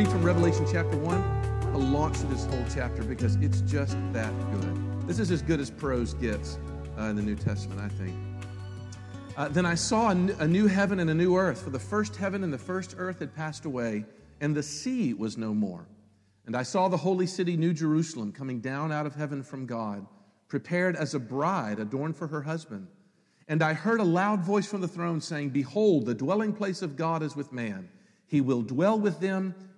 read from Revelation chapter 1, the launch of this whole chapter, because it's just that good. This is as good as prose gets in the New Testament, I think. Then I saw a new heaven and a new earth, for the first heaven and the first earth had passed away, and the sea was no more. And I saw the holy city, New Jerusalem, coming down out of heaven from God, prepared as a bride adorned for her husband. And I heard a loud voice from the throne saying, "Behold, the dwelling place of God is with man. He will dwell with them,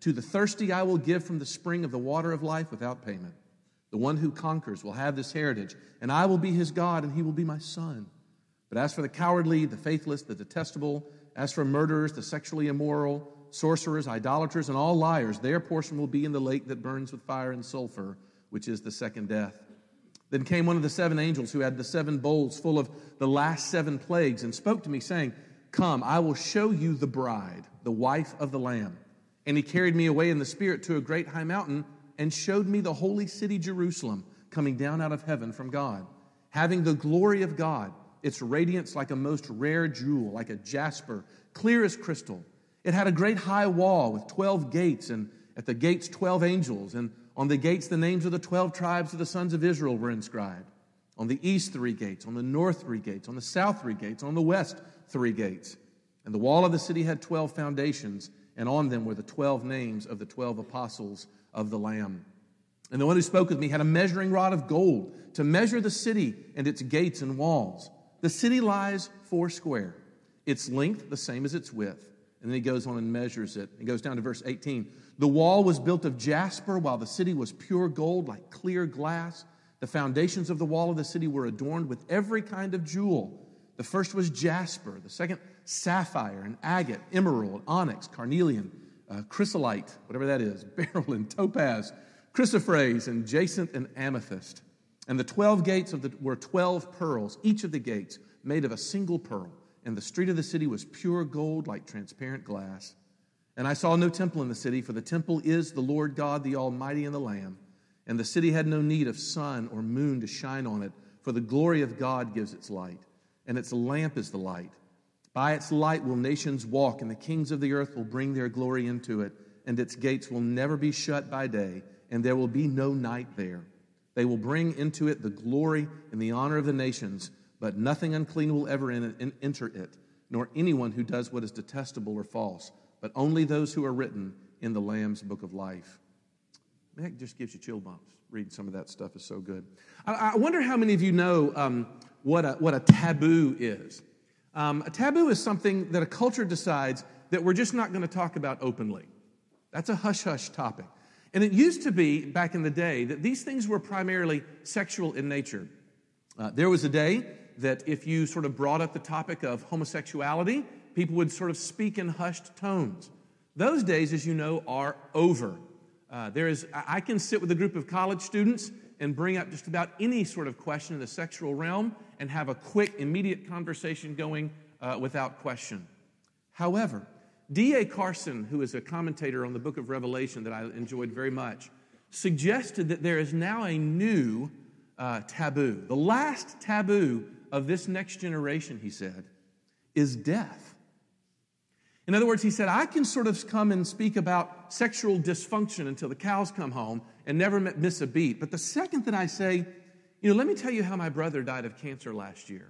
To the thirsty I will give from the spring of the water of life without payment. The one who conquers will have this heritage, and I will be his God, and he will be my son. But as for the cowardly, the faithless, the detestable, as for murderers, the sexually immoral, sorcerers, idolaters, and all liars, their portion will be in the lake that burns with fire and sulfur, which is the second death." Then came one of the seven angels who had the seven bowls full of the last seven plagues and spoke to me, saying, "Come, I will show you the bride, the wife of the Lamb." And he carried me away in the Spirit to a great high mountain and showed me the holy city Jerusalem coming down out of heaven from God, having the glory of God, its radiance like a most rare jewel, like a jasper, clear as crystal. It had a great high wall with 12 gates, and at the gates 12 angels, and on the gates the names of the 12 tribes of the sons of Israel were inscribed. On the east 3 gates, on the north 3 gates, on the south 3 gates, on the west 3 gates. And the wall of the city had 12 foundations, and on them were the 12 names of the 12 apostles of the Lamb. And the one who spoke with me had a measuring rod of gold to measure the city and its gates and walls. The city lies 4 square, its length the same as its width. And then he goes on and measures it. He goes down to verse 18. The wall was built of jasper, while the city was pure gold, like clear glass. The foundations of the wall of the city were adorned with every kind of jewel. The first was jasper, the second sapphire and agate, emerald, onyx, carnelian, chrysolite, whatever that is, beryl and topaz, chrysoprase and jacinth and amethyst. And the 12 gates were 12 pearls, each of the gates made of a single pearl. And the street of the city was pure gold, like transparent glass. And I saw no temple in the city, for the temple is the Lord God, the Almighty, and the Lamb. And the city had no need of sun or moon to shine on it, for the glory of God gives its light, and its lamp is the light. By its light will nations walk, and the kings of the earth will bring their glory into it, and its gates will never be shut by day, and there will be no night there. They will bring into it the glory and the honor of the nations, but nothing unclean will ever enter it, nor anyone who does what is detestable or false, but only those who are written in the Lamb's book of life. That just gives you chill bumps. Reading some of that stuff is so good. I wonder how many of you know what a taboo is. A taboo is something that a culture decides that we're just not going to talk about openly. That's a hush-hush topic. And it used to be, back in the day, that these things were primarily sexual in nature. There was a day that if you sort of brought up the topic of homosexuality, people would sort of speak in hushed tones. Those days, as you know, are over. I can sit with a group of college students and bring up just about any sort of question in the sexual realm and have a quick, immediate conversation going without question. However, D.A. Carson, who is a commentator on the book of Revelation that I enjoyed very much, suggested that there is now a new taboo. The last taboo of this next generation, he said, is death. In other words, he said, I can sort of come and speak about sexual dysfunction until the cows come home and never miss a beat. But the second that I say, let me tell you how my brother died of cancer last year,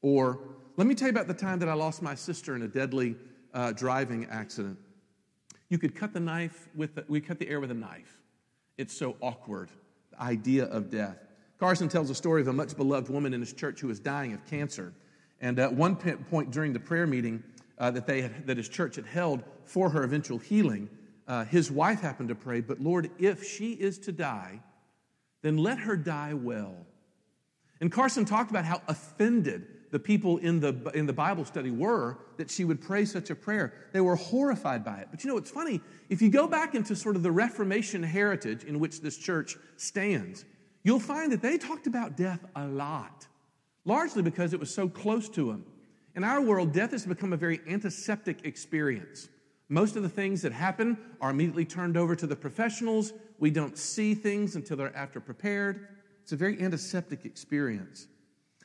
or let me tell you about the time that I lost my sister in a deadly driving accident. We cut the air with a knife. It's so awkward, the idea of death. Carson tells a story of a much-beloved woman in his church who was dying of cancer. And at one point during the prayer meeting that his church had held for her eventual healing, his wife happened to pray, "But Lord, if she is to die, then let her die well." And Carson talked about how offended the people in the Bible study were, that she would pray such a prayer. They were horrified by it. But you know, it's funny, if you go back into sort of the Reformation heritage in which this church stands, you'll find that they talked about death a lot, largely because it was so close to them. In our world, death has become a very antiseptic experience. Most of the things that happen are immediately turned over to the professionals. We don't see things until they're after prepared. It's a very antiseptic experience.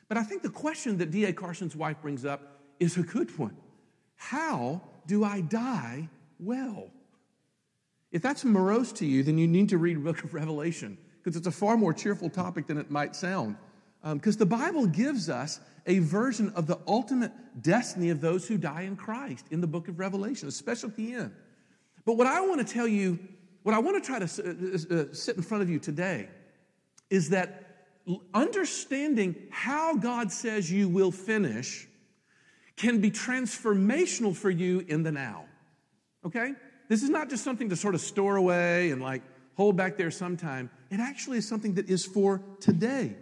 But I think the question that D.A. Carson's wife brings up is a good one. How do I die well? If that's morose to you, then you need to read the book of Revelation, because it's a far more cheerful topic than it might sound. Because the Bible gives us a version of the ultimate destiny of those who die in Christ in the book of Revelation, especially at the end. But what I want to tell you, what I want to try to sit in front of you today is that understanding how God says you will finish can be transformational for you in the now, okay? This is not just something to sort of store away and like hold back there sometime. It actually is something that is for today.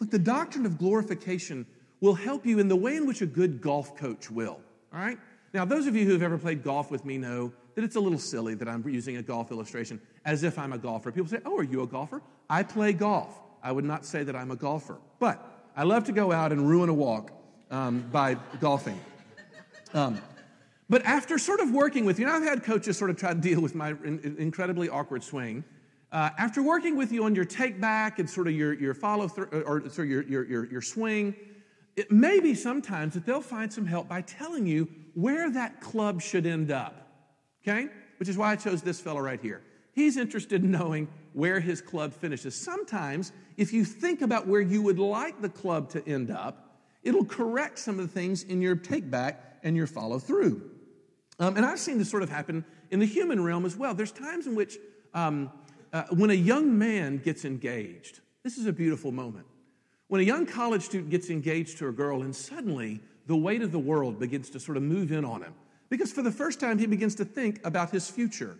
Look, the doctrine of glorification will help you in the way in which a good golf coach will, all right? Now, those of you who have ever played golf with me know that it's a little silly that I'm using a golf illustration as if I'm a golfer. People say, oh, are you a golfer? I play golf. I would not say that I'm a golfer, but I love to go out and ruin a walk by golfing. But after sort of working with you, and I've had coaches sort of try to deal with my incredibly awkward swing, after working with you on your take back and sort of your follow through or sorry, your swing, it may be sometimes that they'll find some help by telling you where that club should end up, okay? Which is why I chose this fellow right here. He's interested in knowing where his club finishes. Sometimes, if you think about where you would like the club to end up, it'll correct some of the things in your take back and your follow through. And I've seen this sort of happen in the human realm as well. There's times in which when a young man gets engaged, this is a beautiful moment. When a young college student gets engaged to a girl and suddenly the weight of the world begins to sort of move in on him, because for the first time he begins to think about his future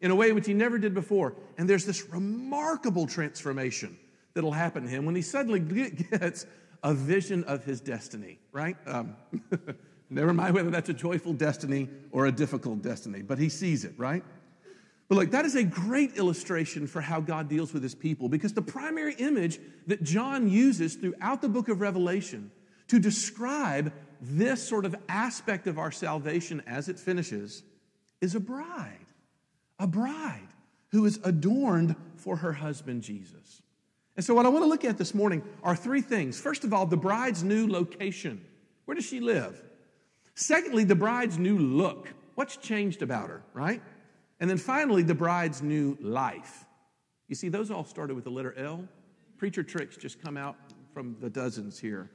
in a way which he never did before. And there's this remarkable transformation that'll happen to him when he suddenly gets a vision of his destiny, right? Never mind whether that's a joyful destiny or a difficult destiny, but he sees it, right? But look, that is a great illustration for how God deals with his people, because the primary image that John uses throughout the book of Revelation to describe this sort of aspect of our salvation as it finishes is a bride who is adorned for her husband, Jesus. And so what I want to look at this morning are three things. First of all, the bride's new location. Where does she live? Secondly, the bride's new look. What's changed about her, right? And then finally, the bride's new life. You see, those all started with the letter L. Preacher tricks just come out from the dozens here.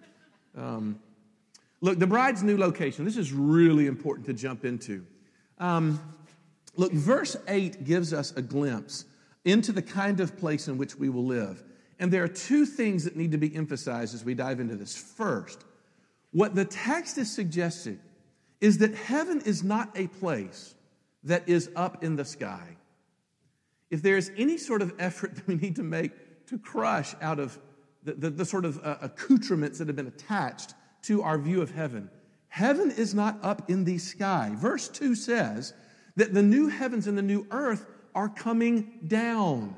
Look, the bride's new location. This is really important to jump into. Look, verse 8 gives us a glimpse into the kind of place in which we will live. And there are two things that need to be emphasized as we dive into this. First, what the text is suggesting is that heaven is not a place that is up in the sky. If there is any sort of effort that we need to make to crush out of the sort of accoutrements that have been attached to our view of heaven, heaven is not up in the sky. Verse 2 says that the new heavens and the new earth are coming down.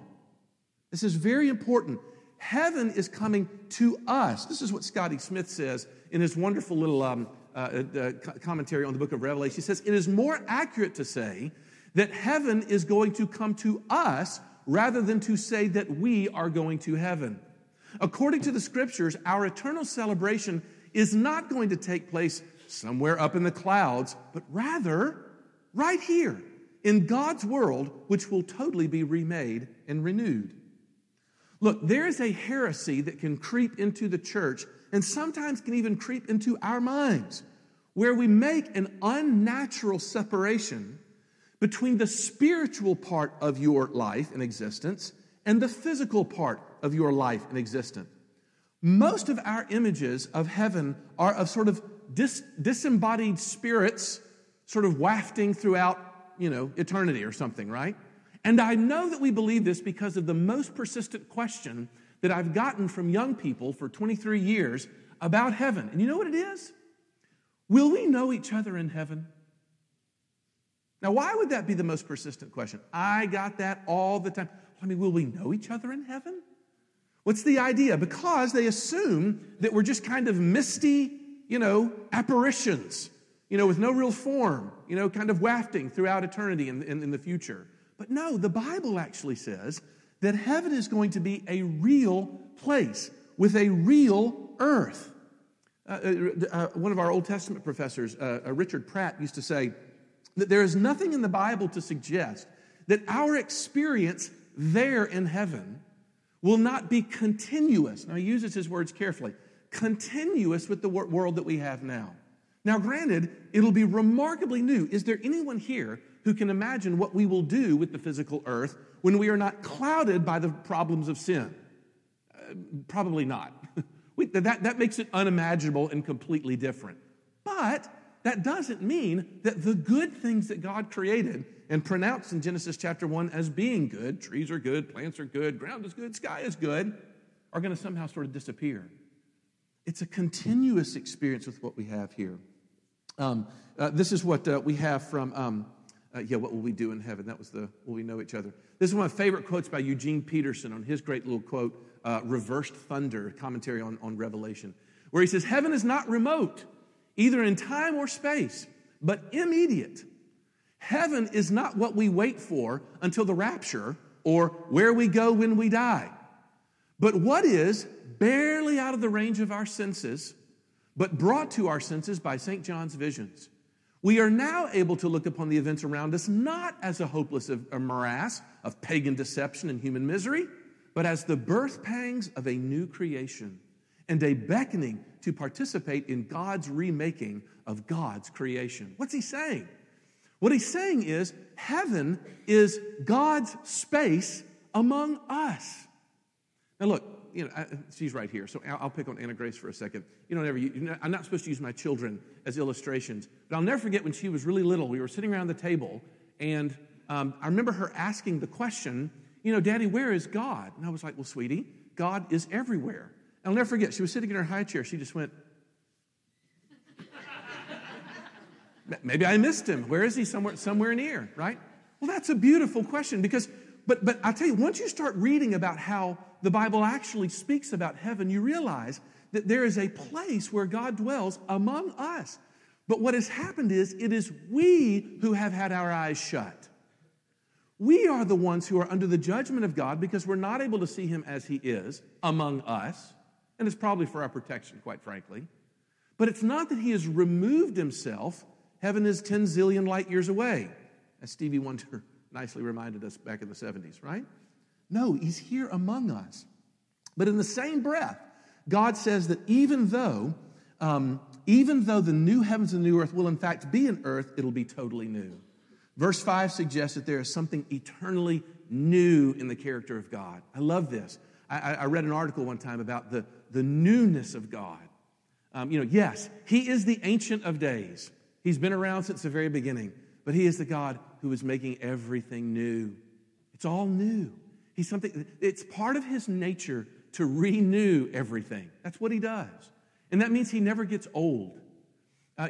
This is very important. Heaven is coming to us. This is what Scotty Smith says in his wonderful little commentary on the book of Revelation. He says, it is more accurate to say that heaven is going to come to us rather than to say that we are going to heaven. According to the scriptures, our eternal celebration is not going to take place somewhere up in the clouds, but rather right here in God's world, which will totally be remade and renewed. Look, there is a heresy that can creep into the church and sometimes can even creep into our minds, where we make an unnatural separation between the spiritual part of your life and existence and the physical part of your life and existence. Most of our images of heaven are of sort of disembodied spirits sort of wafting throughout, you know, eternity or something, right? And I know that we believe this because of the most persistent question that I've gotten from young people for 23 years about heaven. And you know what it is? Will we know each other in heaven? Now, why would that be the most persistent question? I got that all the time. I mean, will we know each other in heaven? What's the idea? Because they assume that we're just kind of misty, apparitions, with no real form, kind of wafting throughout eternity in the future. But no, the Bible actually says that heaven is going to be a real place with a real earth. One of our Old Testament professors, Richard Pratt, used to say that there is nothing in the Bible to suggest that our experience there in heaven will not be continuous. Now, he uses his words carefully. Continuous with the world that we have now. Now, granted, it'll be remarkably new. Is there anyone here who can imagine what we will do with the physical earth when we are not clouded by the problems of sin? Probably not. That makes it unimaginable and completely different. But that doesn't mean that the good things that God created and pronounced in Genesis chapter 1 as being good, trees are good, plants are good, ground is good, sky is good, are going to somehow sort of disappear. It's a continuous experience with what we have here. This is what we have from, what will we do in heaven? That was will we know each other? This is one of my favorite quotes by Eugene Peterson on his great little quote, Reversed Thunder, commentary on Revelation, where he says, heaven is not remote, either in time or space, but immediate. Heaven is not what we wait for until the rapture or where we go when we die, but what is barely out of the range of our senses, but brought to our senses by St. John's visions. We are now able to look upon the events around us not as a hopeless morass of pagan deception and human misery, but as the birth pangs of a new creation and a beckoning to participate in God's remaking of God's creation. What's he saying? What he's saying is heaven is God's space among us. Now look, she's right here, so I'll pick on Anna Grace for a second. I'm not supposed to use my children as illustrations, but I'll never forget when she was really little, we were sitting around the table, and I remember her asking the question, Daddy, where is God? And I was like, well, sweetie, God is everywhere. And I'll never forget, she was sitting in her high chair, she just went, maybe I missed him. Where is he? Somewhere near, right? Well, that's a beautiful question because, but I'll tell you, once you start reading about how the Bible actually speaks about heaven, you realize that there is a place where God dwells among us. But what has happened is it is we who have had our eyes shut. We are the ones who are under the judgment of God because we're not able to see him as he is among us. And it's probably for our protection, quite frankly. But it's not that he has removed himself. Heaven is 10 zillion light years away, as Stevie Wonder nicely reminded us back in the 70s, right? No, he's here among us. But in the same breath, God says that even though the new heavens and the new earth will in fact be an earth, it'll be totally new. Verse 5 suggests that there is something eternally new in the character of God. I love this. I read an article one time about the newness of God. Yes, he is the Ancient of Days. He's been around since the very beginning, but he is the God who is making everything new. It's all new. It's part of his nature to renew everything. That's what he does. And that means he never gets old.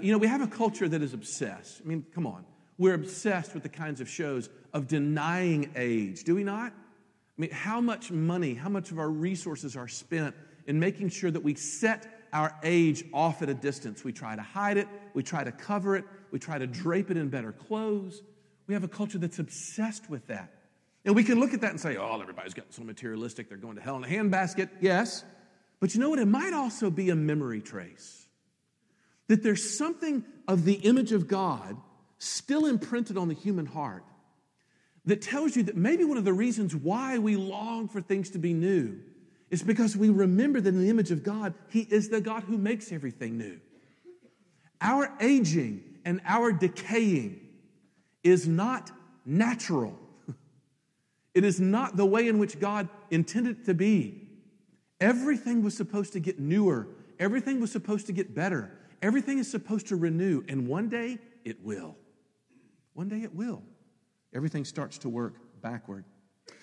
We have a culture that is obsessed. I mean, come on. We're obsessed with the kinds of shows of denying age, do we not? I mean, how much money, how much of our resources are spent in making sure that we set our age off at a distance. We try to hide it. We try to cover it. We try to drape it in better clothes. We have a culture that's obsessed with that. And we can look at that and say, oh, everybody's gotten so materialistic, they're going to hell in a handbasket. Yes, but you know what? It might also be a memory trace. That there's something of the image of God still imprinted on the human heart that tells you that maybe one of the reasons why we long for things to be new is because we remember that in the image of God, he is the God who makes everything new. Our aging and our decaying is not natural. It is not the way in which God intended it to be. Everything was supposed to get newer. Everything was supposed to get better. Everything is supposed to renew, and one day it will. One day it will. Everything starts to work backward.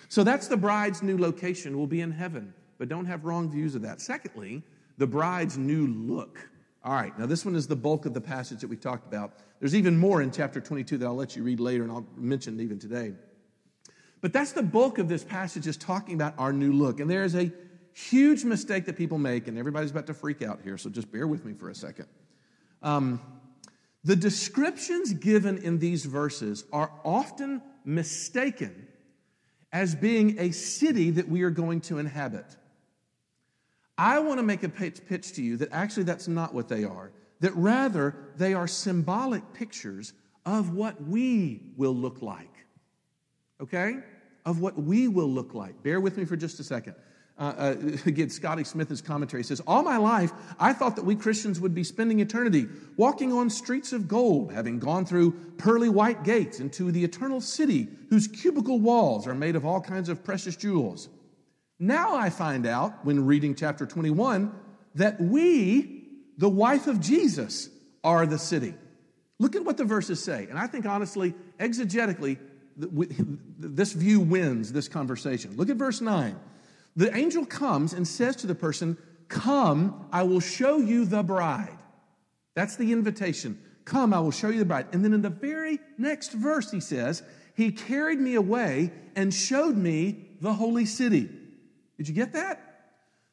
So that's the bride's new location. We'll be in heaven, but don't have wrong views of that. Secondly, the bride's new look. All right, now this one is the bulk of the passage that we talked about. There's even more in chapter 22 that I'll let you read later, and I'll mention even today. But that's the bulk of this passage, is talking about our new look. And there is a huge mistake that people make, and everybody's about to freak out here, so just bear with me for a second. The descriptions given in these verses are often mistaken as being a city that we are going to inhabit. I want to make a pitch to you that actually that's not what they are, that rather they are symbolic pictures of what we will look like, okay? Of what we will look like. Bear with me for just a second. Again, Scotty Smith's commentary says, all my life, I thought that we Christians would be spending eternity walking on streets of gold, having gone through pearly white gates into the eternal city whose cubical walls are made of all kinds of precious jewels. Now I find out, when reading chapter 21, that we, the wife of Jesus, are the city. Look at what the verses say. And I think, honestly, exegetically, this view wins this conversation. Look at verse 9. The angel comes and says to the person, come, I will show you the bride. That's the invitation. Come, I will show you the bride. And then in the very next verse, he says, he carried me away and showed me the holy city. Did you get that?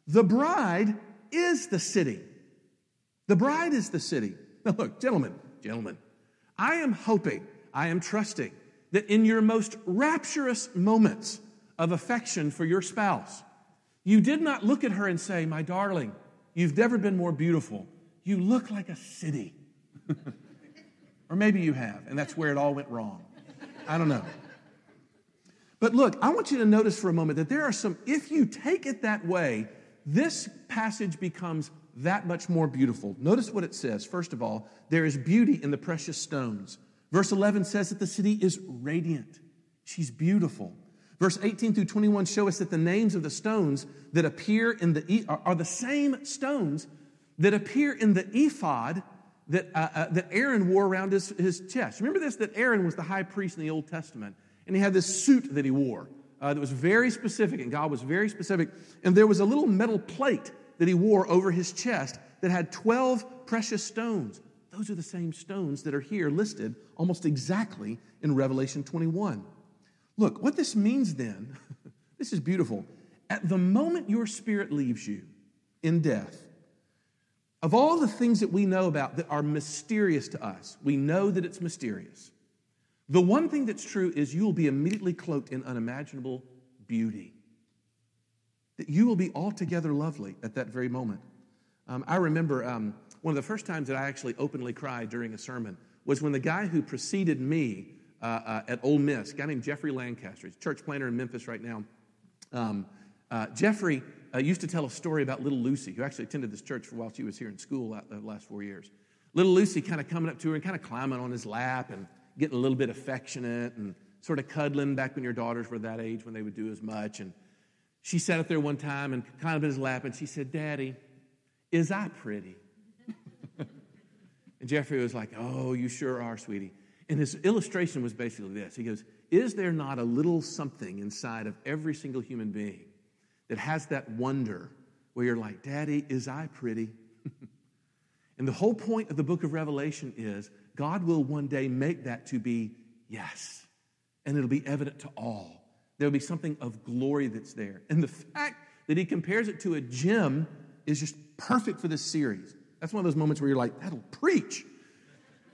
The bride is the city. The bride is the city. Now look, gentlemen, I am hoping, I am trusting that in your most rapturous moments of affection for your spouse, you did not look at her and say, my darling, you've never been more beautiful. You look like a city. Or maybe you have, and that's where it all went wrong. I don't know. But look, I want you to notice for a moment that there are some, if you take it that way, this passage becomes that much more beautiful. Notice what it says. First of all, there is beauty in the precious stones. Verse 11 says that the city is radiant. She's beautiful. Verse 18 through 21 show us that the names of the stones that appear in the are the same stones that appear in the ephod that Aaron wore around his chest. Remember this, that Aaron was the high priest in the Old Testament. And he had this suit that he wore that was very specific, and God was very specific. And there was a little metal plate that he wore over his chest that had 12 precious stones. Those are the same stones that are here listed almost exactly in Revelation 21. Look, what this means then, this is beautiful. At the moment your spirit leaves you in death, of all the things that we know about that are mysterious to us, we know that it's mysterious. The one thing that's true is you will be immediately cloaked in unimaginable beauty. That you will be altogether lovely at that very moment. I remember one of the first times that I actually openly cried during a sermon was when the guy who preceded me at Ole Miss, a guy named Jeffrey Lancaster, he's a church planter in Memphis right now. Jeffrey used to tell a story about little Lucy, who actually attended this church for while she was here in school the last 4 years. Little Lucy kind of coming up to her and kind of climbing on his lap and getting a little bit affectionate and sort of cuddling back when your daughters were that age when they would do as much. And she sat up there one time and kind of in his lap and she said, Daddy, is I pretty? And Jeffrey was like, oh, you sure are, sweetie. And his illustration was basically this. He goes, is there not a little something inside of every single human being that has that wonder where you're like, Daddy, is I pretty? And the whole point of the book of Revelation is God will one day make that to be yes, and it'll be evident to all. There'll be something of glory that's there. And the fact that he compares it to a gem is just perfect for this series. That's one of those moments where you're like, that'll preach.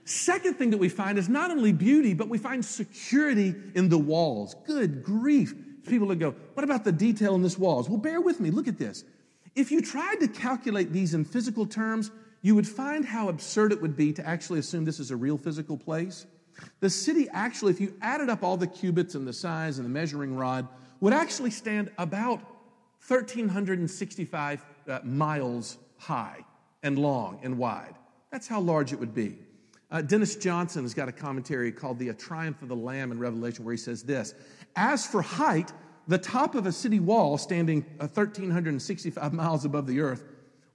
Second thing that we find is not only beauty, but we find security in the walls. Good grief. People that go, what about the detail in this walls? Well, bear with me. Look at this. If you tried to calculate these in physical terms, you would find how absurd it would be to actually assume this is a real physical place. The city actually, if you added up all the cubits and the size and the measuring rod, would actually stand about 1,365 miles high and long and wide. That's how large it would be. Dennis Johnson has got a commentary called The Triumph of the Lamb in Revelation where he says this, as for height, the top of a city wall standing 1,365 miles above the earth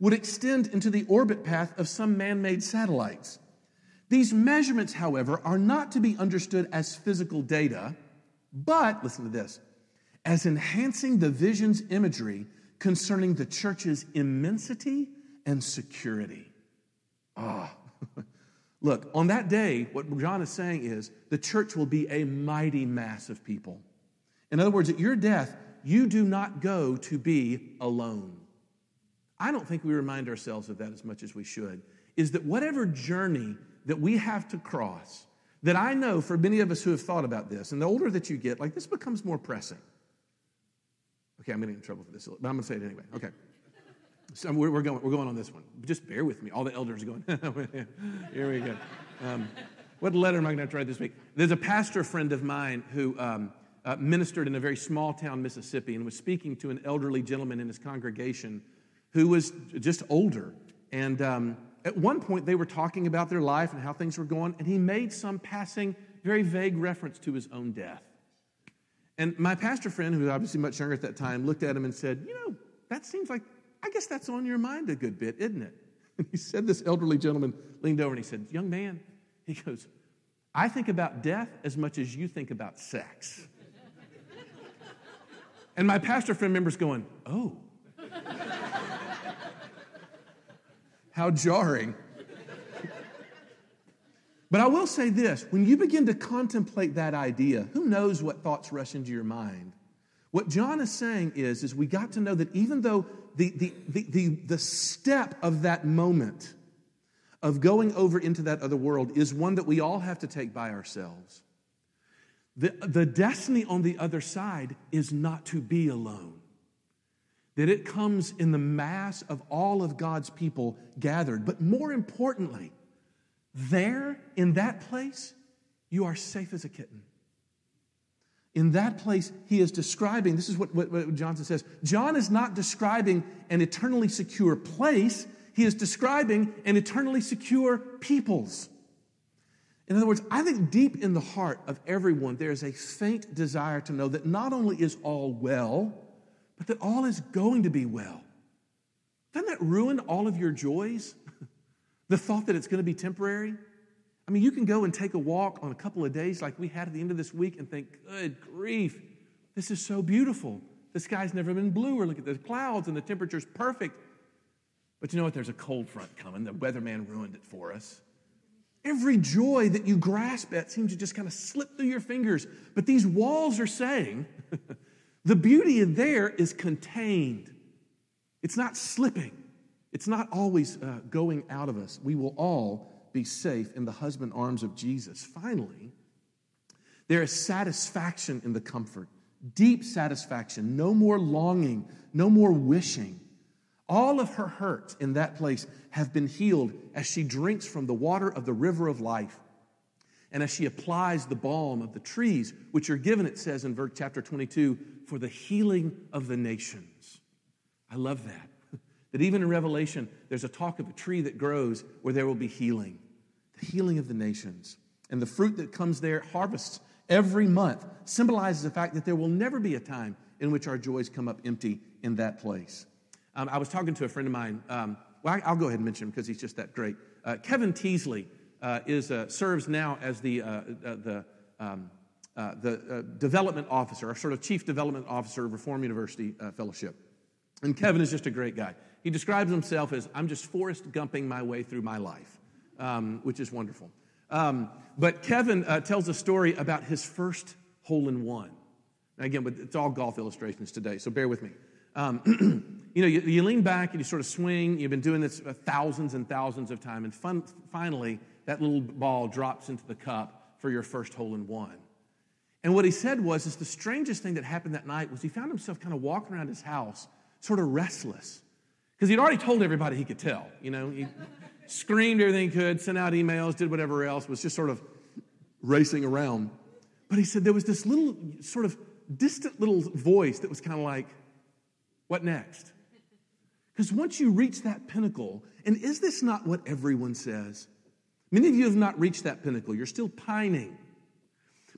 would extend into the orbit path of some man-made satellites. These measurements, however, are not to be understood as physical data, but, listen to this, as enhancing the vision's imagery concerning the church's immensity and security. Look, on that day, what John is saying is the church will be a mighty mass of people. In other words, at your death, you do not go to be alone. I don't think we remind ourselves of that as much as we should, is that whatever journey that we have to cross, that I know for many of us who have thought about this, and the older that you get, like this becomes more pressing. Okay, I'm getting in trouble for this, but I'm going to say it anyway. Okay. So we're going on this one. Just bear with me. All the elders are going, here we go. What letter am I going to have to write this week? There's a pastor friend of mine who ministered in a very small town, Mississippi, and was speaking to an elderly gentleman in his congregation who was just older. And at one point, they were talking about their life and how things were going, and he made some passing, very vague reference to his own death. And my pastor friend, who was obviously much younger at that time, looked at him and said, you know, that seems like, I guess that's on your mind a good bit, isn't it? And he said, this elderly gentleman leaned over and he said, young man, he goes, I think about death as much as you think about sex. And my pastor friend member's going, oh. How jarring. But I will say this, when you begin to contemplate that idea, who knows what thoughts rush into your mind? What John is saying is we got to know that even though the step of that moment of going over into that other world is one that we all have to take by ourselves, the destiny on the other side is not to be alone. That it comes in the mass of all of God's people gathered. But more importantly, there, in that place, you are safe as a kitten. In that place, he is describing, this is what Johnson says, John is not describing an eternally secure place, he is describing an eternally secure peoples. In other words, I think deep in the heart of everyone, there is a faint desire to know that not only is all well, but that all is going to be well. Doesn't that ruin all of your joys? The thought that it's going to be temporary? I mean, you can go and take a walk on a couple of days like we had at the end of this week and think, good grief, this is so beautiful. The sky's never been bluer. Look at the clouds and the temperature's perfect. But you know what? There's a cold front coming. The weatherman ruined it for us. Every joy that you grasp at seems to just kind of slip through your fingers. But these walls are saying... The beauty in there is contained. It's not slipping. It's not always going out of us. We will all be safe in the husband arms of Jesus. Finally, there is satisfaction in the comfort, deep satisfaction, no more longing, no more wishing. All of her hurts in that place have been healed as she drinks from the water of the river of life. And as she applies the balm of the trees, which are given, it says in verse chapter 22, for the healing of the nations. I love that. That even in Revelation, there's a talk of a tree that grows where there will be healing. The healing of the nations. And the fruit that comes there, harvests every month, symbolizes the fact that there will never be a time in which our joys come up empty in that place. I was talking to a friend of mine. I'll go ahead and mention him because he's just that great. Kevin Teasley. Serves now as the development officer, or sort of chief development officer of Reform University Fellowship. And Kevin is just a great guy. He describes himself as, I'm just Forrest Gumping my way through my life, which is wonderful. But Kevin tells a story about his first hole-in-one. Now, again, but it's all golf illustrations today, so bear with me. You lean back and you sort of swing. You've been doing this thousands and thousands of times, and finally, that little ball drops into the cup for your first hole-in-one. And what he said was the strangest thing that happened that night was he found himself kind of walking around his house, sort of restless, because he'd already told everybody he could tell. You know, he screamed everything he could, sent out emails, did whatever else, was just sort of racing around. But he said there was this little sort of distant little voice that was kind of like, what next? Because once you reach that pinnacle, and is this not what everyone says? Many of you have not reached that pinnacle. You're still pining.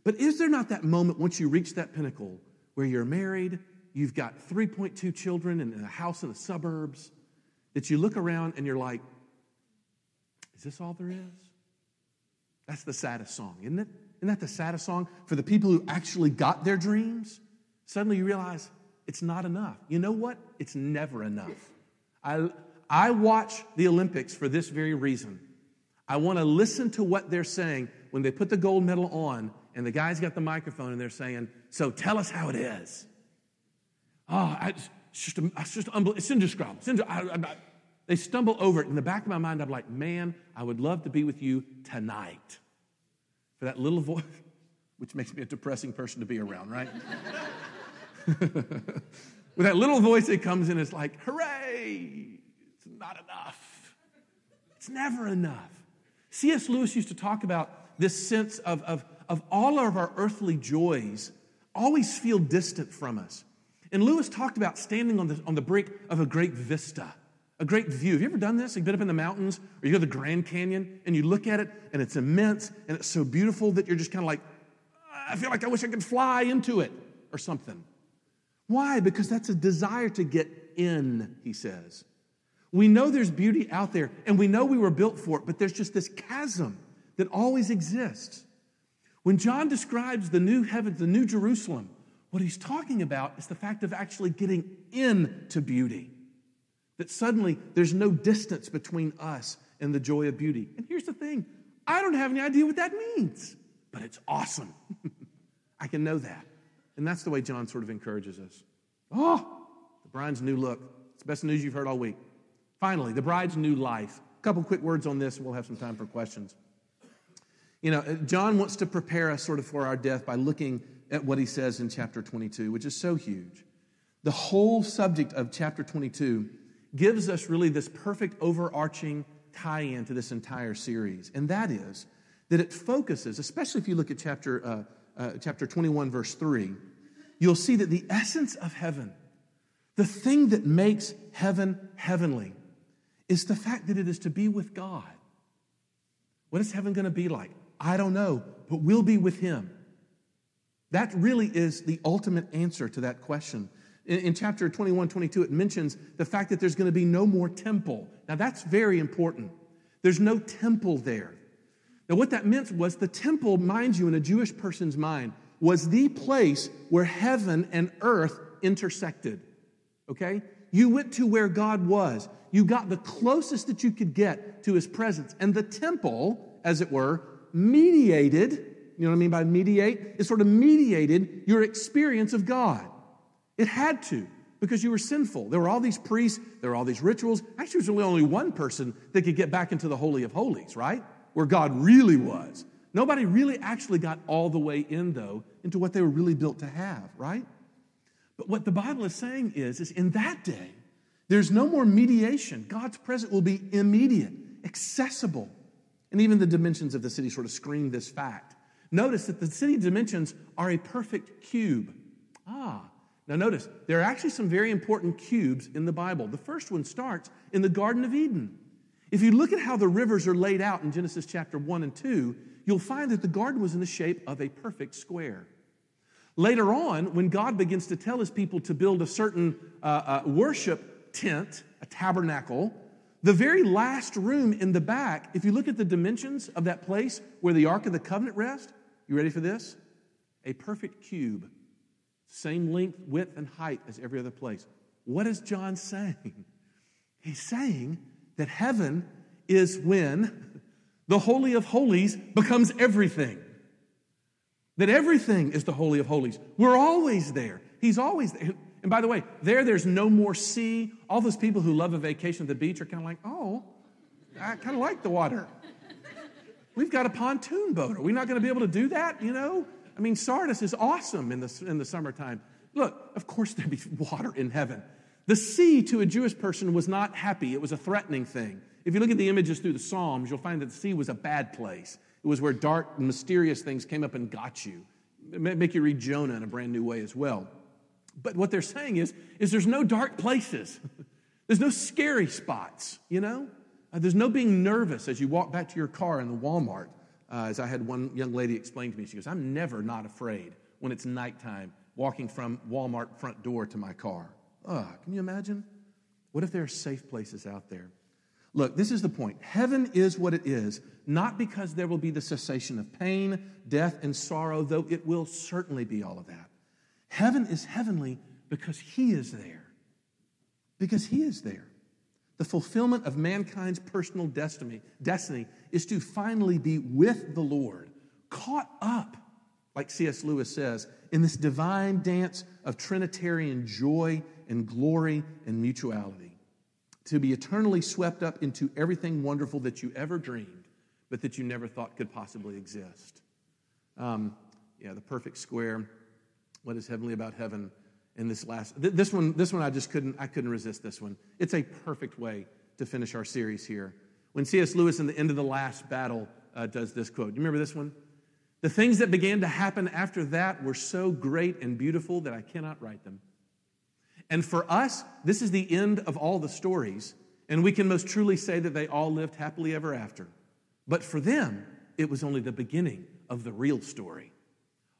But is there not that moment once you reach that pinnacle where you're married, you've got 3.2 children and a house in the suburbs, that you look around and you're like, is this all there is? That's the saddest song, isn't it? Isn't that the saddest song for the people who actually got their dreams? Suddenly you realize it's not enough. You know what? It's never enough. I I watch the Olympics for this very reason. I want to listen to what they're saying when they put the gold medal on and the guy's got the microphone and they're saying, so tell us how it is. Oh, it's just unbelievable. It's indescribable. They stumble over it. In the back of my mind, I'm like, man, I would love to be with you tonight. For that little voice, which makes me a depressing person to be around, right? With that little voice that comes in, it's like, hooray, it's not enough. It's never enough. C.S. Lewis used to talk about this sense of all of our earthly joys always feel distant from us. And Lewis talked about standing on the brink of a great vista, a great view. Have you ever done this? You've been up in the mountains, or you go to the Grand Canyon, and you look at it, and it's immense, and it's so beautiful that you're just kind of like, I feel like I wish I could fly into it, or something. Why? Because that's a desire to get in, he says. We know there's beauty out there, and we know we were built for it, but there's just this chasm that always exists. When John describes the new heavens, the New Jerusalem, what he's talking about is the fact of actually getting into beauty, that suddenly there's no distance between us and the joy of beauty. And here's the thing, I don't have any idea what that means, but it's awesome. I can know that. And that's the way John sort of encourages us. Oh, the bride's new look. It's the best news you've heard all week. Finally, the bride's new life. A couple quick words on this, and we'll have some time for questions. You know, John wants to prepare us sort of for our death by looking at what he says in chapter 22, which is so huge. The whole subject of chapter 22 gives us really this perfect overarching tie-in to this entire series, and that is that it focuses, especially if you look at chapter 21, verse 3, you'll see that the essence of heaven, the thing that makes heaven heavenly, is the fact that it is to be with God. What is heaven going to be like? I don't know, but we'll be with him. That really is the ultimate answer to that question. In chapter 21, 22, it mentions the fact that there's going to be no more temple. Now, that's very important. There's no temple there. Now, what that meant was the temple, mind you, in a Jewish person's mind, was the place where heaven and earth intersected, okay? You went to where God was. You got the closest that you could get to his presence. And the temple, as it were, mediated, you know what I mean by mediate? It sort of mediated your experience of God. It had to, because you were sinful. There were all these priests. There were all these rituals. Actually, there was really only one person that could get back into the Holy of Holies, right? Where God really was. Nobody really actually got all the way in, though, into what they were really built to have, right? But what the Bible is saying is in that day, there's no more mediation. God's presence will be immediate, accessible. And even the dimensions of the city sort of scream this fact. Notice that the city dimensions are a perfect cube. Now notice, there are actually some very important cubes in the Bible. The first one starts in the Garden of Eden. If you look at how the rivers are laid out in Genesis chapter 1 and 2, you'll find that the garden was in the shape of a perfect square. Later on, when God begins to tell his people to build a certain worship tent, a tabernacle, the very last room in the back, if you look at the dimensions of that place where the Ark of the Covenant rests, you ready for this? A perfect cube, same length, width, and height as every other place. What is John saying? He's saying that heaven is when the Holy of Holies becomes everything. That everything is the Holy of Holies. We're always there. He's always there. And by the way, there's no more sea. All those people who love a vacation at the beach are kind of like, oh, I kind of like the water. We've got a pontoon boat. Are we not going to be able to do that, you know? I mean, Sardis is awesome in the summertime. Look, of course there'd be water in heaven. The sea to a Jewish person was not happy. It was a threatening thing. If you look at the images through the Psalms, you'll find that the sea was a bad place. It was where dark, mysterious things came up and got you. It may make you read Jonah in a brand new way as well. But what they're saying is there's no dark places. There's no scary spots, you know? There's no being nervous as you walk back to your car in the Walmart. As I had one young lady explain to me, she goes, I'm never not afraid when it's nighttime walking from Walmart front door to my car. Can you imagine? What if there are safe places out there? Look, this is the point. Heaven is what it is, not because there will be the cessation of pain, death, and sorrow, though it will certainly be all of that. Heaven is heavenly because he is there. Because he is there. The fulfillment of mankind's personal destiny is to finally be with the Lord, caught up, like C.S. Lewis says, in this divine dance of Trinitarian joy and glory and mutuality, to be eternally swept up into everything wonderful that you ever dreamed, but that you never thought could possibly exist. The perfect square. What is heavenly about heaven? And this last, this one, I couldn't resist this one. It's a perfect way to finish our series here. When C.S. Lewis in The End of the Last Battle does this quote. Do you remember this one? "The things that began to happen after that were so great and beautiful that I cannot write them." And for us, this is the end of all the stories, and we can most truly say that they all lived happily ever after. But for them, it was only the beginning of the real story.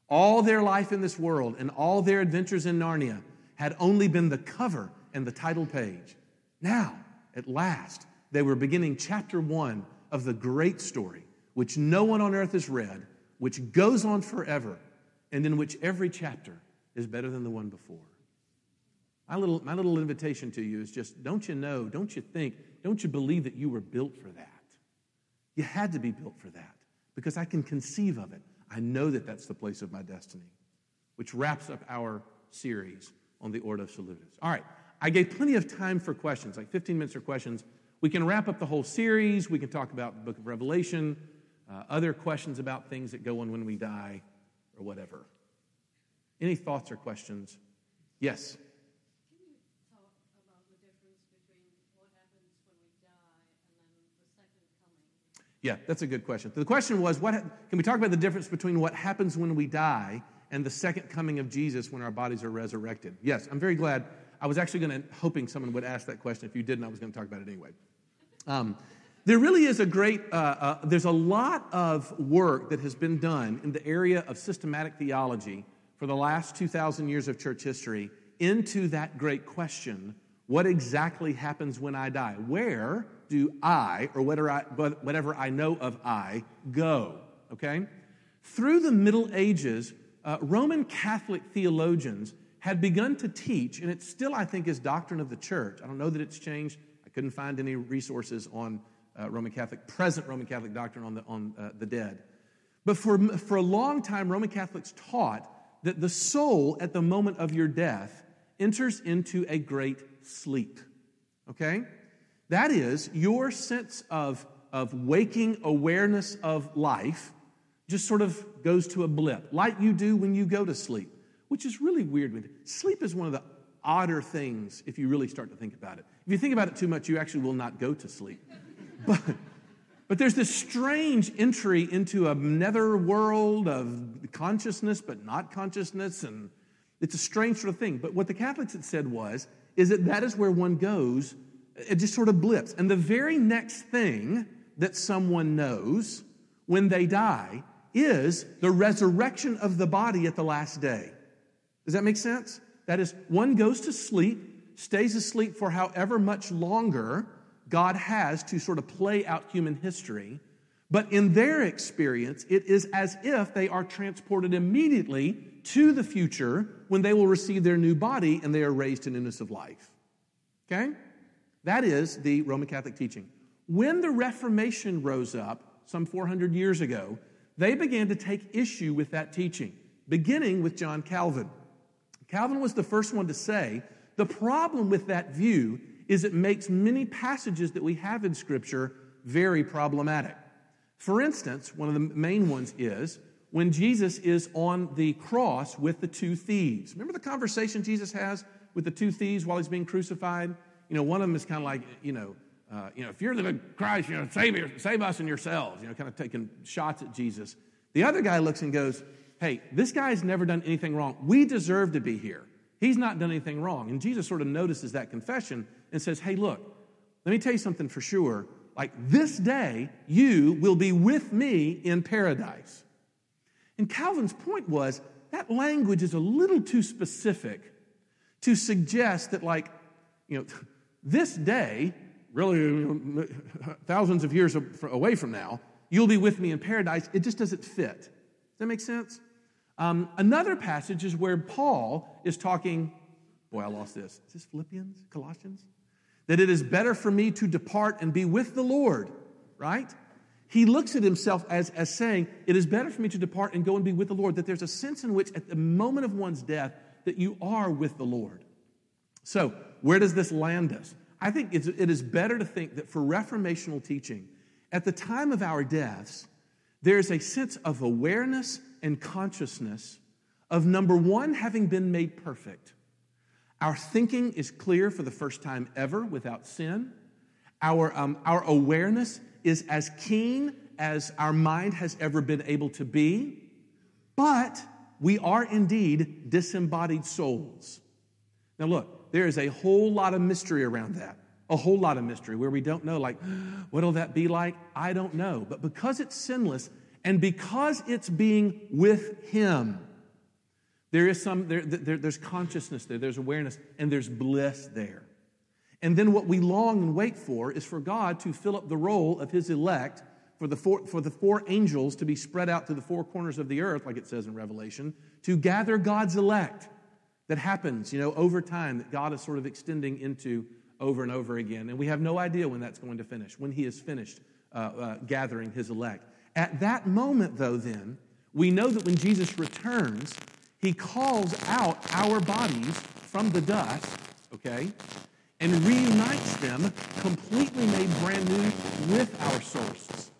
All their life in this world and all their adventures in Narnia had only been the cover and the title page. Now, at last, they were beginning chapter 1 of the great story, which no one on earth has read, which goes on forever, and in which every chapter is better than the one before. My little invitation to you is just, don't you know, don't you think, don't you believe that you were built for that? You had to be built for that, because I can conceive of it. I know that that's the place of my destiny, which wraps up our series on the Ordo Salutis. All right, I gave plenty of time for questions, like 15 minutes for questions. We can wrap up the whole series. We can talk about the book of Revelation, other questions about things that go on when we die, or whatever. Any thoughts or questions? Yes? Can you talk about the difference between what happens when we die and then the second coming? Yeah, that's a good question. The question was, can we talk about the difference between what happens when we die and the second coming of Jesus when our bodies are resurrected? Yes, I'm very glad. I was actually hoping someone would ask that question. If you didn't, I was going to talk about it anyway. There really is a great, there's a lot of work that has been done in the area of systematic theology for the last 2,000 years of church history into that great question, what exactly happens when I die? Where do I, or whatever I know of I, go? Okay? Through the Middle Ages, Roman Catholic theologians had begun to teach, and it still, I think, is doctrine of the church. I don't know that it's changed. I couldn't find any resources on present Roman Catholic doctrine on the dead. But for a long time, Roman Catholics taught that the soul at the moment of your death enters into a great sleep, okay? That is, your sense of waking awareness of life just sort of goes to a blip, like you do when you go to sleep, which is really weird. Sleep is one of the odder things if you really start to think about it. If you think about it too much, you actually will not go to sleep. But there's this strange entry into another world of consciousness but not consciousness, and it's a strange sort of thing. But what the Catholics had said is that is where one goes. It just sort of blips. And the very next thing that someone knows when they die is the resurrection of the body at the last day. Does that make sense? That is, one goes to sleep, stays asleep for however much longer God has to sort of play out human history, but in their experience, it is as if they are transported immediately to the future when they will receive their new body and they are raised to newness of life. Okay? That is the Roman Catholic teaching. When the Reformation rose up some 400 years ago, they began to take issue with that teaching, beginning with John Calvin. Calvin was the first one to say, the problem with that view is it makes many passages that we have in Scripture very problematic. For instance, one of the main ones is when Jesus is on the cross with the two thieves. Remember the conversation Jesus has with the two thieves while he's being crucified? You know, one of them is kind of like, if you're the Christ, save us and yourselves, kind of taking shots at Jesus. The other guy looks and goes, hey, this guy's never done anything wrong. We deserve to be here. He's not done anything wrong. And Jesus sort of notices that confession and says, hey, look, let me tell you something for sure. Like, this day, you will be with me in paradise. And Calvin's point was, that language is a little too specific to suggest that, this day, really thousands of years away from now, you'll be with me in paradise. It just doesn't fit. Does that make sense? Another passage is where Paul is talking, boy, I lost this. Is this Philippians? Colossians? that it is better for me to depart and be with the Lord, right? He looks at himself as saying, it is better for me to depart and go and be with the Lord, that there's a sense in which at the moment of one's death that you are with the Lord. So where does this land us? I think it is better to think that for reformational teaching, at the time of our deaths, there's a sense of awareness and consciousness of, number one, having been made perfect. Our thinking is clear for the first time ever without sin. Our awareness is as keen as our mind has ever been able to be. But we are indeed disembodied souls. Now look, there is a whole lot of mystery around that. A whole lot of mystery where we don't know, like, what'll that be like? I don't know. But because it's sinless and because it's being with him, there is some, there's consciousness there, there's awareness, and there's bliss there. And then what we long and wait for is for God to fill up the role of his elect, for the four angels to be spread out to the four corners of the earth, like it says in Revelation, to gather God's elect. That happens, over time, that God is sort of extending into over and over again. And we have no idea when that's going to finish, when he is finished gathering his elect. At that moment, though, then, we know that when Jesus returns, he calls out our bodies from the dust, okay, and reunites them completely made brand new with our sources.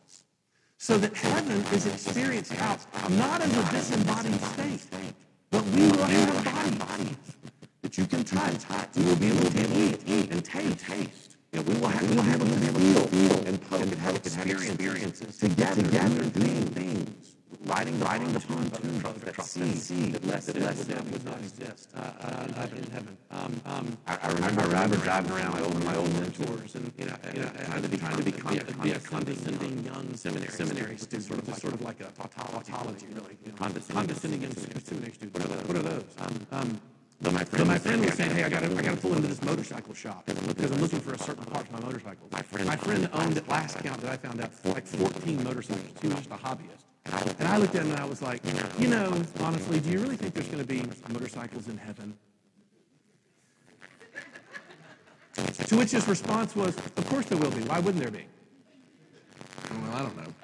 So that heaven is experienced out, not as a disembodied state, but we will have bodies. You can touch, you will be able to eat and taste. And we will have a feel and public experiences together doing things. Riding the pontoon truck that sea that would not exist in heaven. I remember driving around my old mentors and trying to be condescending young seminary students, sort of like a tautology, really. Condescending and seminary students. What are those? So my friend was saying, hey, I got to pull into this motorcycle shop because I'm looking for a certain part of my motorcycle. My friend owned, at last count that I found out, like 14 motorcycles. He was just a hobbyist. And I looked at him and I was like, honestly, do you really think there's going to be motorcycles in heaven? To which his response was, of course there will be. Why wouldn't there be? Well, I don't know.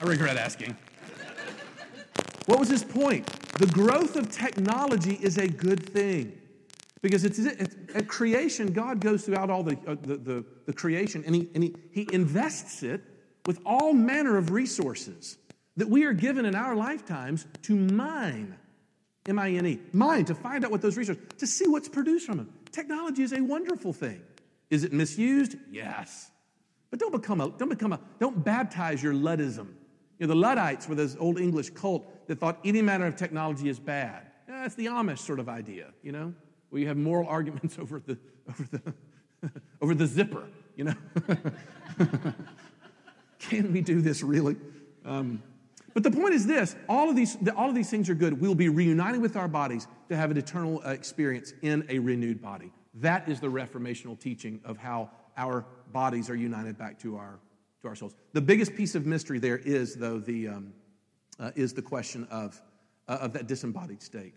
I regret asking. What was his point? The growth of technology is a good thing because it's at creation, God goes throughout all the creation and he invests it with all manner of resources that we are given in our lifetimes to mine, M-I-N-E, mine, to find out what those resources, to see what's produced from them. Technology is a wonderful thing. Is it misused? Yes. But don't baptize your Luddism. The Luddites were this old English cult that thought any manner of technology is bad. That's the Amish sort of idea, where you have moral arguments over the zipper, Can we do this really? But the point is this: all of these things are good. We'll be reunited with our bodies to have an eternal experience in a renewed body. That is the reformational teaching of how our bodies are united back to our souls. The biggest piece of mystery there is, though, the question of that disembodied state.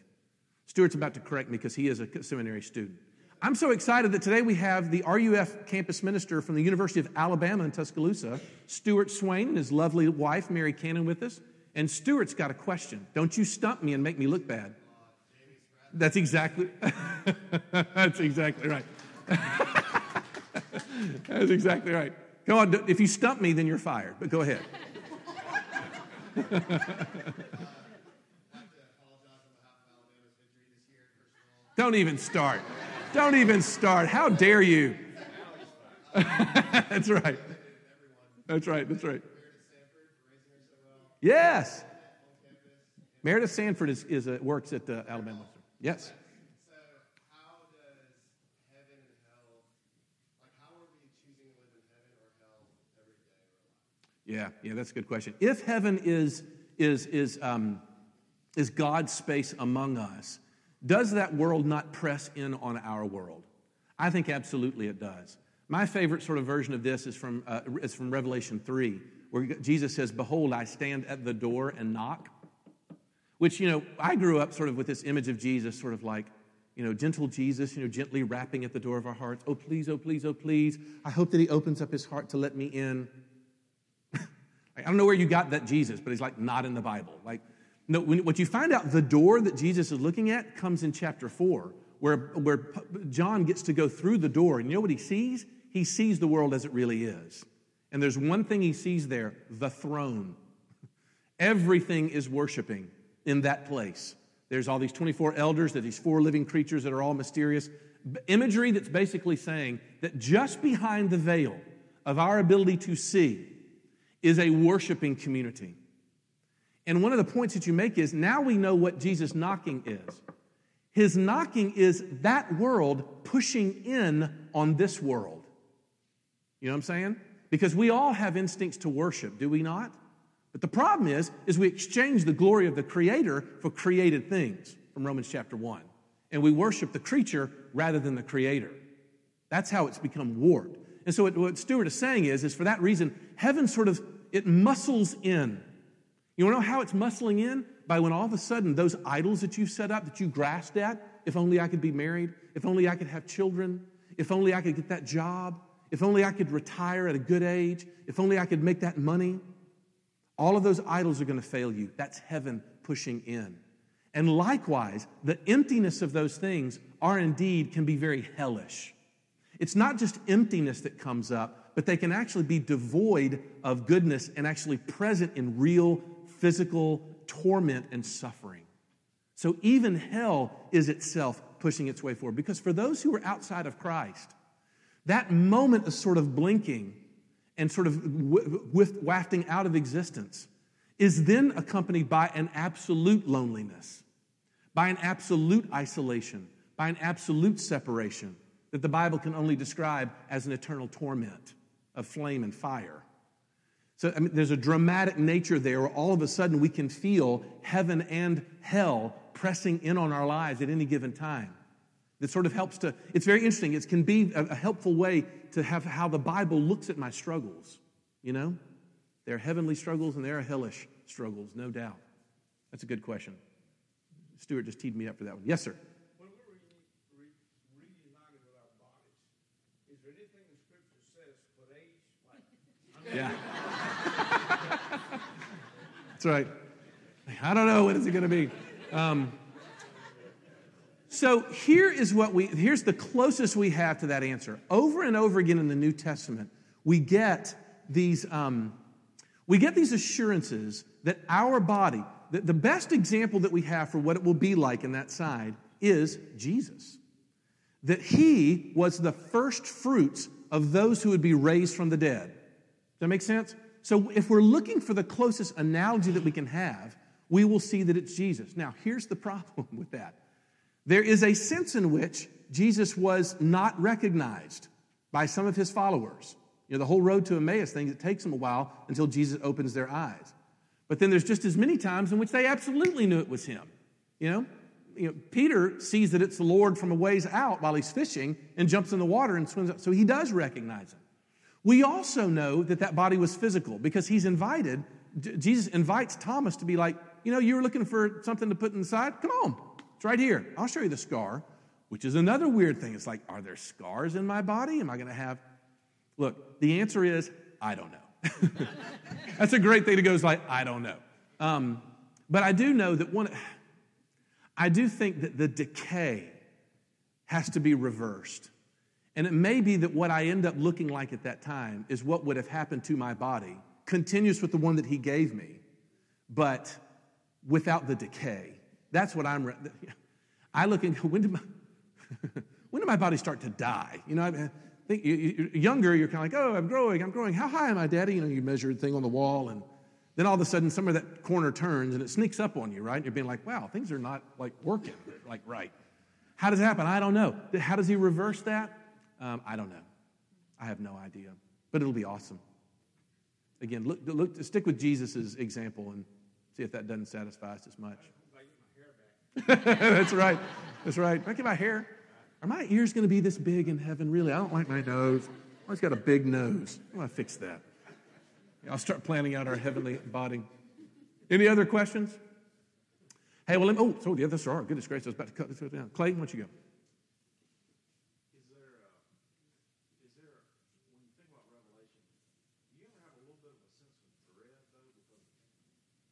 Stuart's about to correct me because he is a seminary student. I'm so excited that today we have the RUF campus minister from the University of Alabama in Tuscaloosa, Stuart Swain, and his lovely wife, Mary Cannon, with us. And Stuart's got a question. Don't you stump me and make me look bad. That's exactly right. That's exactly right. Come on, if you stump me, then you're fired, but go ahead. Don't even start. How dare you? That's right. Yes. Meredith Sanford works at Alabama. Yes. Yeah, that's a good question. If heaven is God's space among us, does that world not press in on our world? I think absolutely it does. My favorite sort of version of this is from Revelation 3, where Jesus says, "Behold, I stand at the door and knock," which I grew up sort of with this image of Jesus, sort of like you know, gentle Jesus, you know, gently rapping at the door of our hearts. Oh, please, oh, please, oh, please. I hope that he opens up his heart to let me in. I don't know where you got that Jesus, but he's like not in the Bible. Like, no, what you find out, the door that Jesus is looking at comes in chapter 4, where John gets to go through the door. And you know what he sees? He sees the world as it really is. And there's one thing he sees there, the throne. Everything is worshiping in that place. There's all these 24 elders, there's these 4 living creatures that are all mysterious. Imagery that's basically saying that just behind the veil of our ability to see is a worshiping community. And one of the points that you make is, now we know what Jesus' knocking is. His knocking is that world pushing in on this world. You know what I'm saying? Because we all have instincts to worship, do we not? But the problem is we exchange the glory of the Creator for created things, from Romans chapter 1. And we worship the creature rather than the Creator. That's how it's become warped. And so what Stuart is saying is for that reason, heaven sort of, it muscles in. You want to know how it's muscling in? By when all of a sudden those idols that you've set up, that you grasped at, if only I could be married, if only I could have children, if only I could get that job, if only I could retire at a good age, if only I could make that money, all of those idols are going to fail you. That's heaven pushing in. And likewise, the emptiness of those things are indeed, can be very hellish. It's not just emptiness that comes up, but they can actually be devoid of goodness and actually present in real physical torment and suffering. So even hell is itself pushing its way forward. Because for those who are outside of Christ, that moment of sort of blinking and sort of wafting out of existence is then accompanied by an absolute loneliness, by an absolute isolation, by an absolute separation that the Bible can only describe as an eternal torment of flame and fire. So I mean, there's a dramatic nature there where all of a sudden we can feel heaven and hell pressing in on our lives at any given time. That sort of helps to, it's very interesting. It can be a helpful way to have how the Bible looks at my struggles, you know? There are heavenly struggles and there are hellish struggles, no doubt. That's a good question. Stuart just teed me up for that one. Yes, sir? When we're reunited with our bodies, is there anything the Scripture says for age? Like, yeah. That's right. I don't know, what is it going to be? So here's the closest we have to that answer. Over and over again in the New Testament, we get these assurances that our body, that the best example that we have for what it will be like in that side is Jesus. That he was the first fruits of those who would be raised from the dead. Does that make sense? So if we're looking for the closest analogy that we can have, we will see that it's Jesus. Now, here's the problem with that. There is a sense in which Jesus was not recognized by some of his followers. You know, the whole road to Emmaus thing, it takes them a while until Jesus opens their eyes. But then there's just as many times in which they absolutely knew it was him. You know, Peter sees that it's the Lord from a ways out while he's fishing and jumps in the water and swims up. So he does recognize him. We also know that that body was physical because Jesus invites Thomas to be like, you know, you were looking for something to put inside? Come on. It's right here. I'll show you the scar, which is another weird thing. It's like, are there scars in my body? Am I going to have... Look, the answer is, I don't know. That's a great thing to go, it's like, I don't know. But I do know that I do think that the decay has to be reversed. And it may be that what I end up looking like at that time is what would have happened to my body, continues with the one that he gave me, but without the decay. That's what I look and go, when did my body start to die? You know, I think you're younger, you're kind of like, oh, I'm growing. How high am I, Daddy? You know, you measure the thing on the wall, and then all of a sudden, some of that corner turns, and it sneaks up on you, right? And you're being like, wow, things are not, like, working, like, right. How does it happen? I don't know. How does he reverse that? I don't know. I have no idea, but it'll be awesome. Again, look, stick with Jesus' example and see if that doesn't satisfy us as much. That's right. Look at my hair. Are my ears going to be this big in heaven? Really, I don't like my nose. I always got a big nose. I want to fix that. I'll start planning out our heavenly body. Any other questions? Hey, well, the other sorry, goodness gracious, I was about to cut this down. Clayton, why don't you go? When you think about Revelation, do you ever have a little bit of a sense of dread, though, because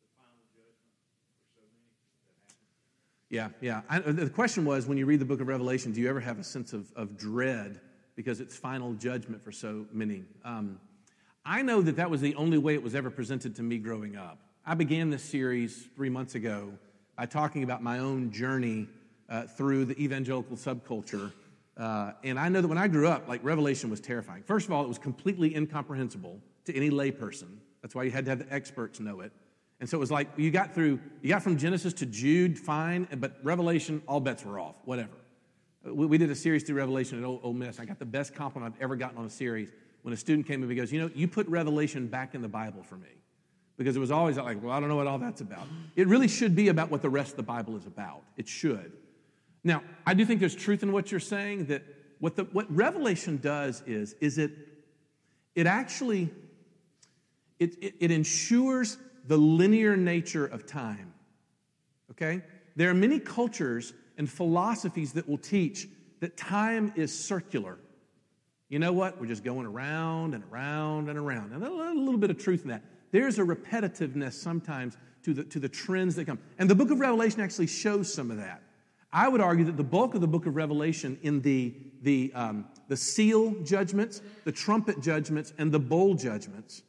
the final judgment for so many that happens? Yeah. The question was, when you read the book of Revelation, do you ever have a sense of dread because it's final judgment for so many? I know that was the only way it was ever presented to me growing up. I began this series 3 months ago by talking about my own journey through the evangelical subculture. And I know that when I grew up, like, Revelation was terrifying. First of all, it was completely incomprehensible to any layperson. That's why you had to have the experts know it. And so it was like you got from Genesis to Jude, fine, but Revelation, all bets were off, whatever. We did a series through Revelation at Ole Miss. I got the best compliment I've ever gotten on a series when a student came and he goes, you put Revelation back in the Bible for me. Because it was always like, well, I don't know what all that's about. It really should be about what the rest of the Bible is about. It should. Now, I do think there's truth in what you're saying, that what Revelation does is it actually ensures the linear nature of time, okay? There are many cultures and philosophies that will teach that time is circular. You know what? We're just going around and around and around. And a little bit of truth in that. There's a repetitiveness sometimes to the trends that come. And the book of Revelation actually shows some of that. I would argue that the bulk of the book of Revelation in the seal judgments, the trumpet judgments, and the bowl judgments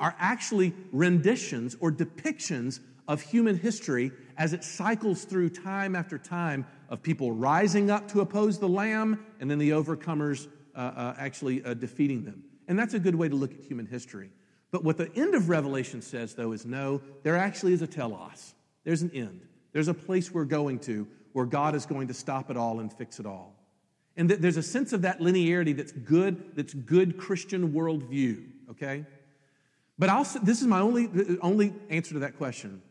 are actually renditions or depictions of human history as it cycles through time after time of people rising up to oppose the Lamb and then the overcomers actually defeating them. And that's a good way to look at human history. But what the end of Revelation says, though, is no, there actually is a telos. There's an end. There's a place we're going to where God is going to stop it all and fix it all. And there's a sense of that linearity that's good Christian worldview, okay? But also, this is my only answer to that question.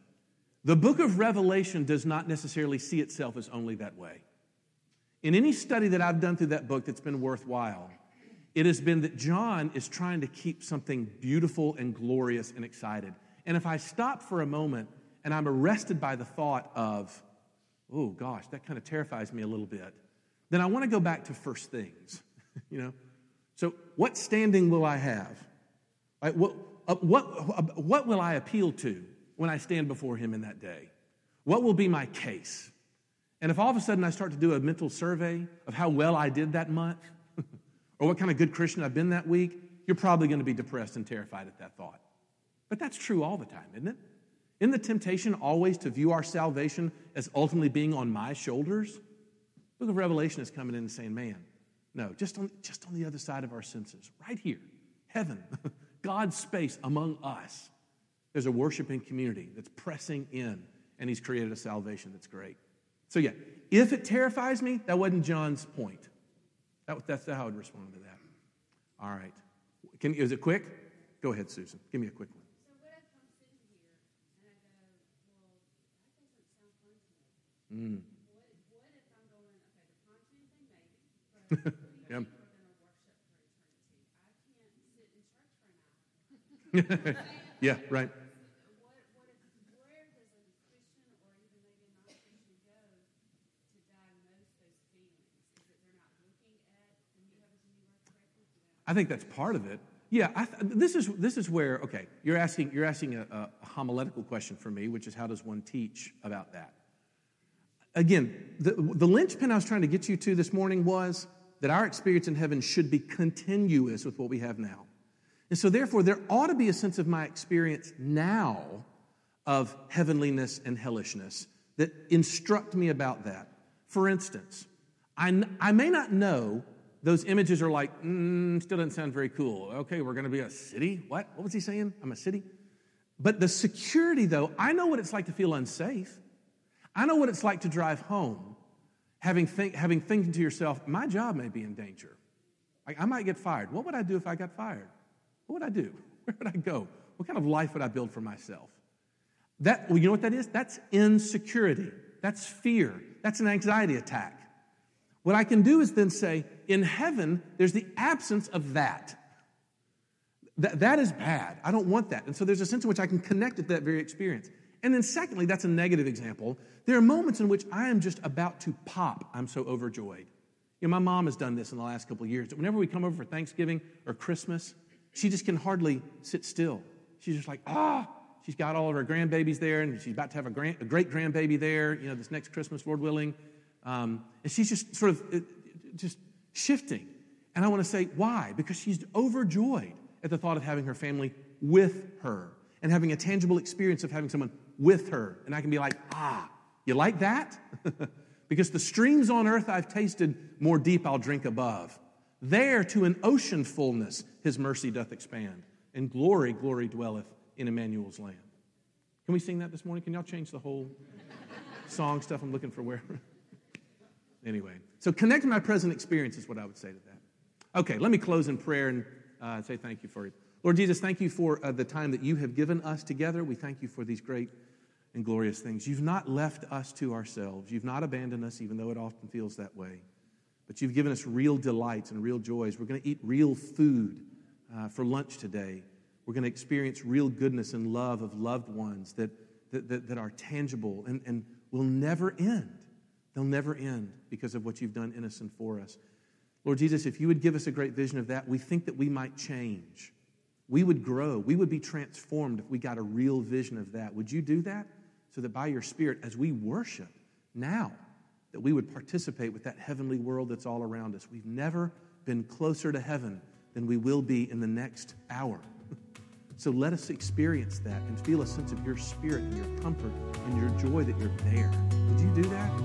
The book of Revelation does not necessarily see itself as only that way. In any study that I've done through that book that's been worthwhile, it has been that John is trying to keep something beautiful and glorious and excited. And if I stop for a moment and I'm arrested by the thought of, oh gosh, that kind of terrifies me a little bit, then I want to go back to first things, So what standing will I have? Like, what will I appeal to when I stand before him in that day? What will be my case? And if all of a sudden I start to do a mental survey of how well I did that month, or what kind of good Christian I've been that week, you're probably going to be depressed and terrified at that thought. But that's true all the time, isn't it? Isn't the temptation always to view our salvation as ultimately being on my shoulders? The book of Revelation is coming in and saying, man, no, just on the other side of our senses, right here, heaven, God's space among us, there's a worshiping community that's pressing in, and he's created a salvation that's great. So yeah, if it terrifies me, that wasn't John's point. That's how I would respond to that. All right. Is it quick? Go ahead, Susan. Give me a quick one. So what if I'm sitting here and I go, well, that doesn't sound fun to me. What if I'm going, okay, the content thing maybe, but yeah. People are going to worship for eternity. I can't sit in church for an hour. Yeah, right. Where does a Christian or even maybe a non-Christian go to diagnose those feelings? Is it they're not looking at and you haven't seen your correctly for that? I think that's part of it. Yeah, this is where, okay, you're asking a homiletical question for me, which is how does one teach about that? Again, the linchpin I was trying to get you to this morning was that our experience in heaven should be continuous with what we have now. And so therefore, there ought to be a sense of my experience now of heavenliness and hellishness that instruct me about that. For instance, I may not know those images are like, still doesn't sound very cool. Okay, we're going to be a city? What? What was he saying? I'm a city? But the security, though, I know what it's like to feel unsafe. I know what it's like to drive home, having thinking to yourself, my job may be in danger. I might get fired. What would I do if I got fired? What would I do? Where would I go? What kind of life would I build for myself? You know what that is? That's insecurity. That's fear. That's an anxiety attack. What I can do is then say, in heaven, there's the absence of that. That is bad. I don't want that. And so there's a sense in which I can connect it to that very experience. And then secondly, that's a negative example. There are moments in which I am just about to pop. I'm so overjoyed. You know, my mom has done this in the last couple of years. Whenever we come over for Thanksgiving or Christmas, she just can hardly sit still. She's just like, ah! She's got all of her grandbabies there, and she's about to have a great grandbaby there, you know, this next Christmas, Lord willing. And she's just sort of just shifting. And I want to say, why? Because she's overjoyed at the thought of having her family with her and having a tangible experience of having someone with her. And I can be like, ah, you like that? Because the streams on earth I've tasted, more deep I'll drink above. There to an ocean fullness his mercy doth expand, and glory, glory dwelleth in Emmanuel's land. Can we sing that this morning? Can y'all change the whole song stuff? I'm looking for where. Anyway, so connect my present experience is what I would say to that. Okay, let me close in prayer and say thank you for it. Lord Jesus, thank you for the time that you have given us together. We thank you for these great and glorious things. You've not left us to ourselves. You've not abandoned us, even though it often feels that way. But you've given us real delights and real joys. We're going to eat real food for lunch today. We're going to experience real goodness and love of loved ones that are tangible and will never end. They'll never end because of what you've done in us and for us. Lord Jesus, if you would give us a great vision of that, we think that we might change. We would grow. We would be transformed if we got a real vision of that. Would you do that? So that by your Spirit, as we worship now, that we would participate with that heavenly world that's all around us. We've never been closer to heaven than we will be in the next hour. So let us experience that and feel a sense of your Spirit and your comfort and your joy that you're there. Would you do that?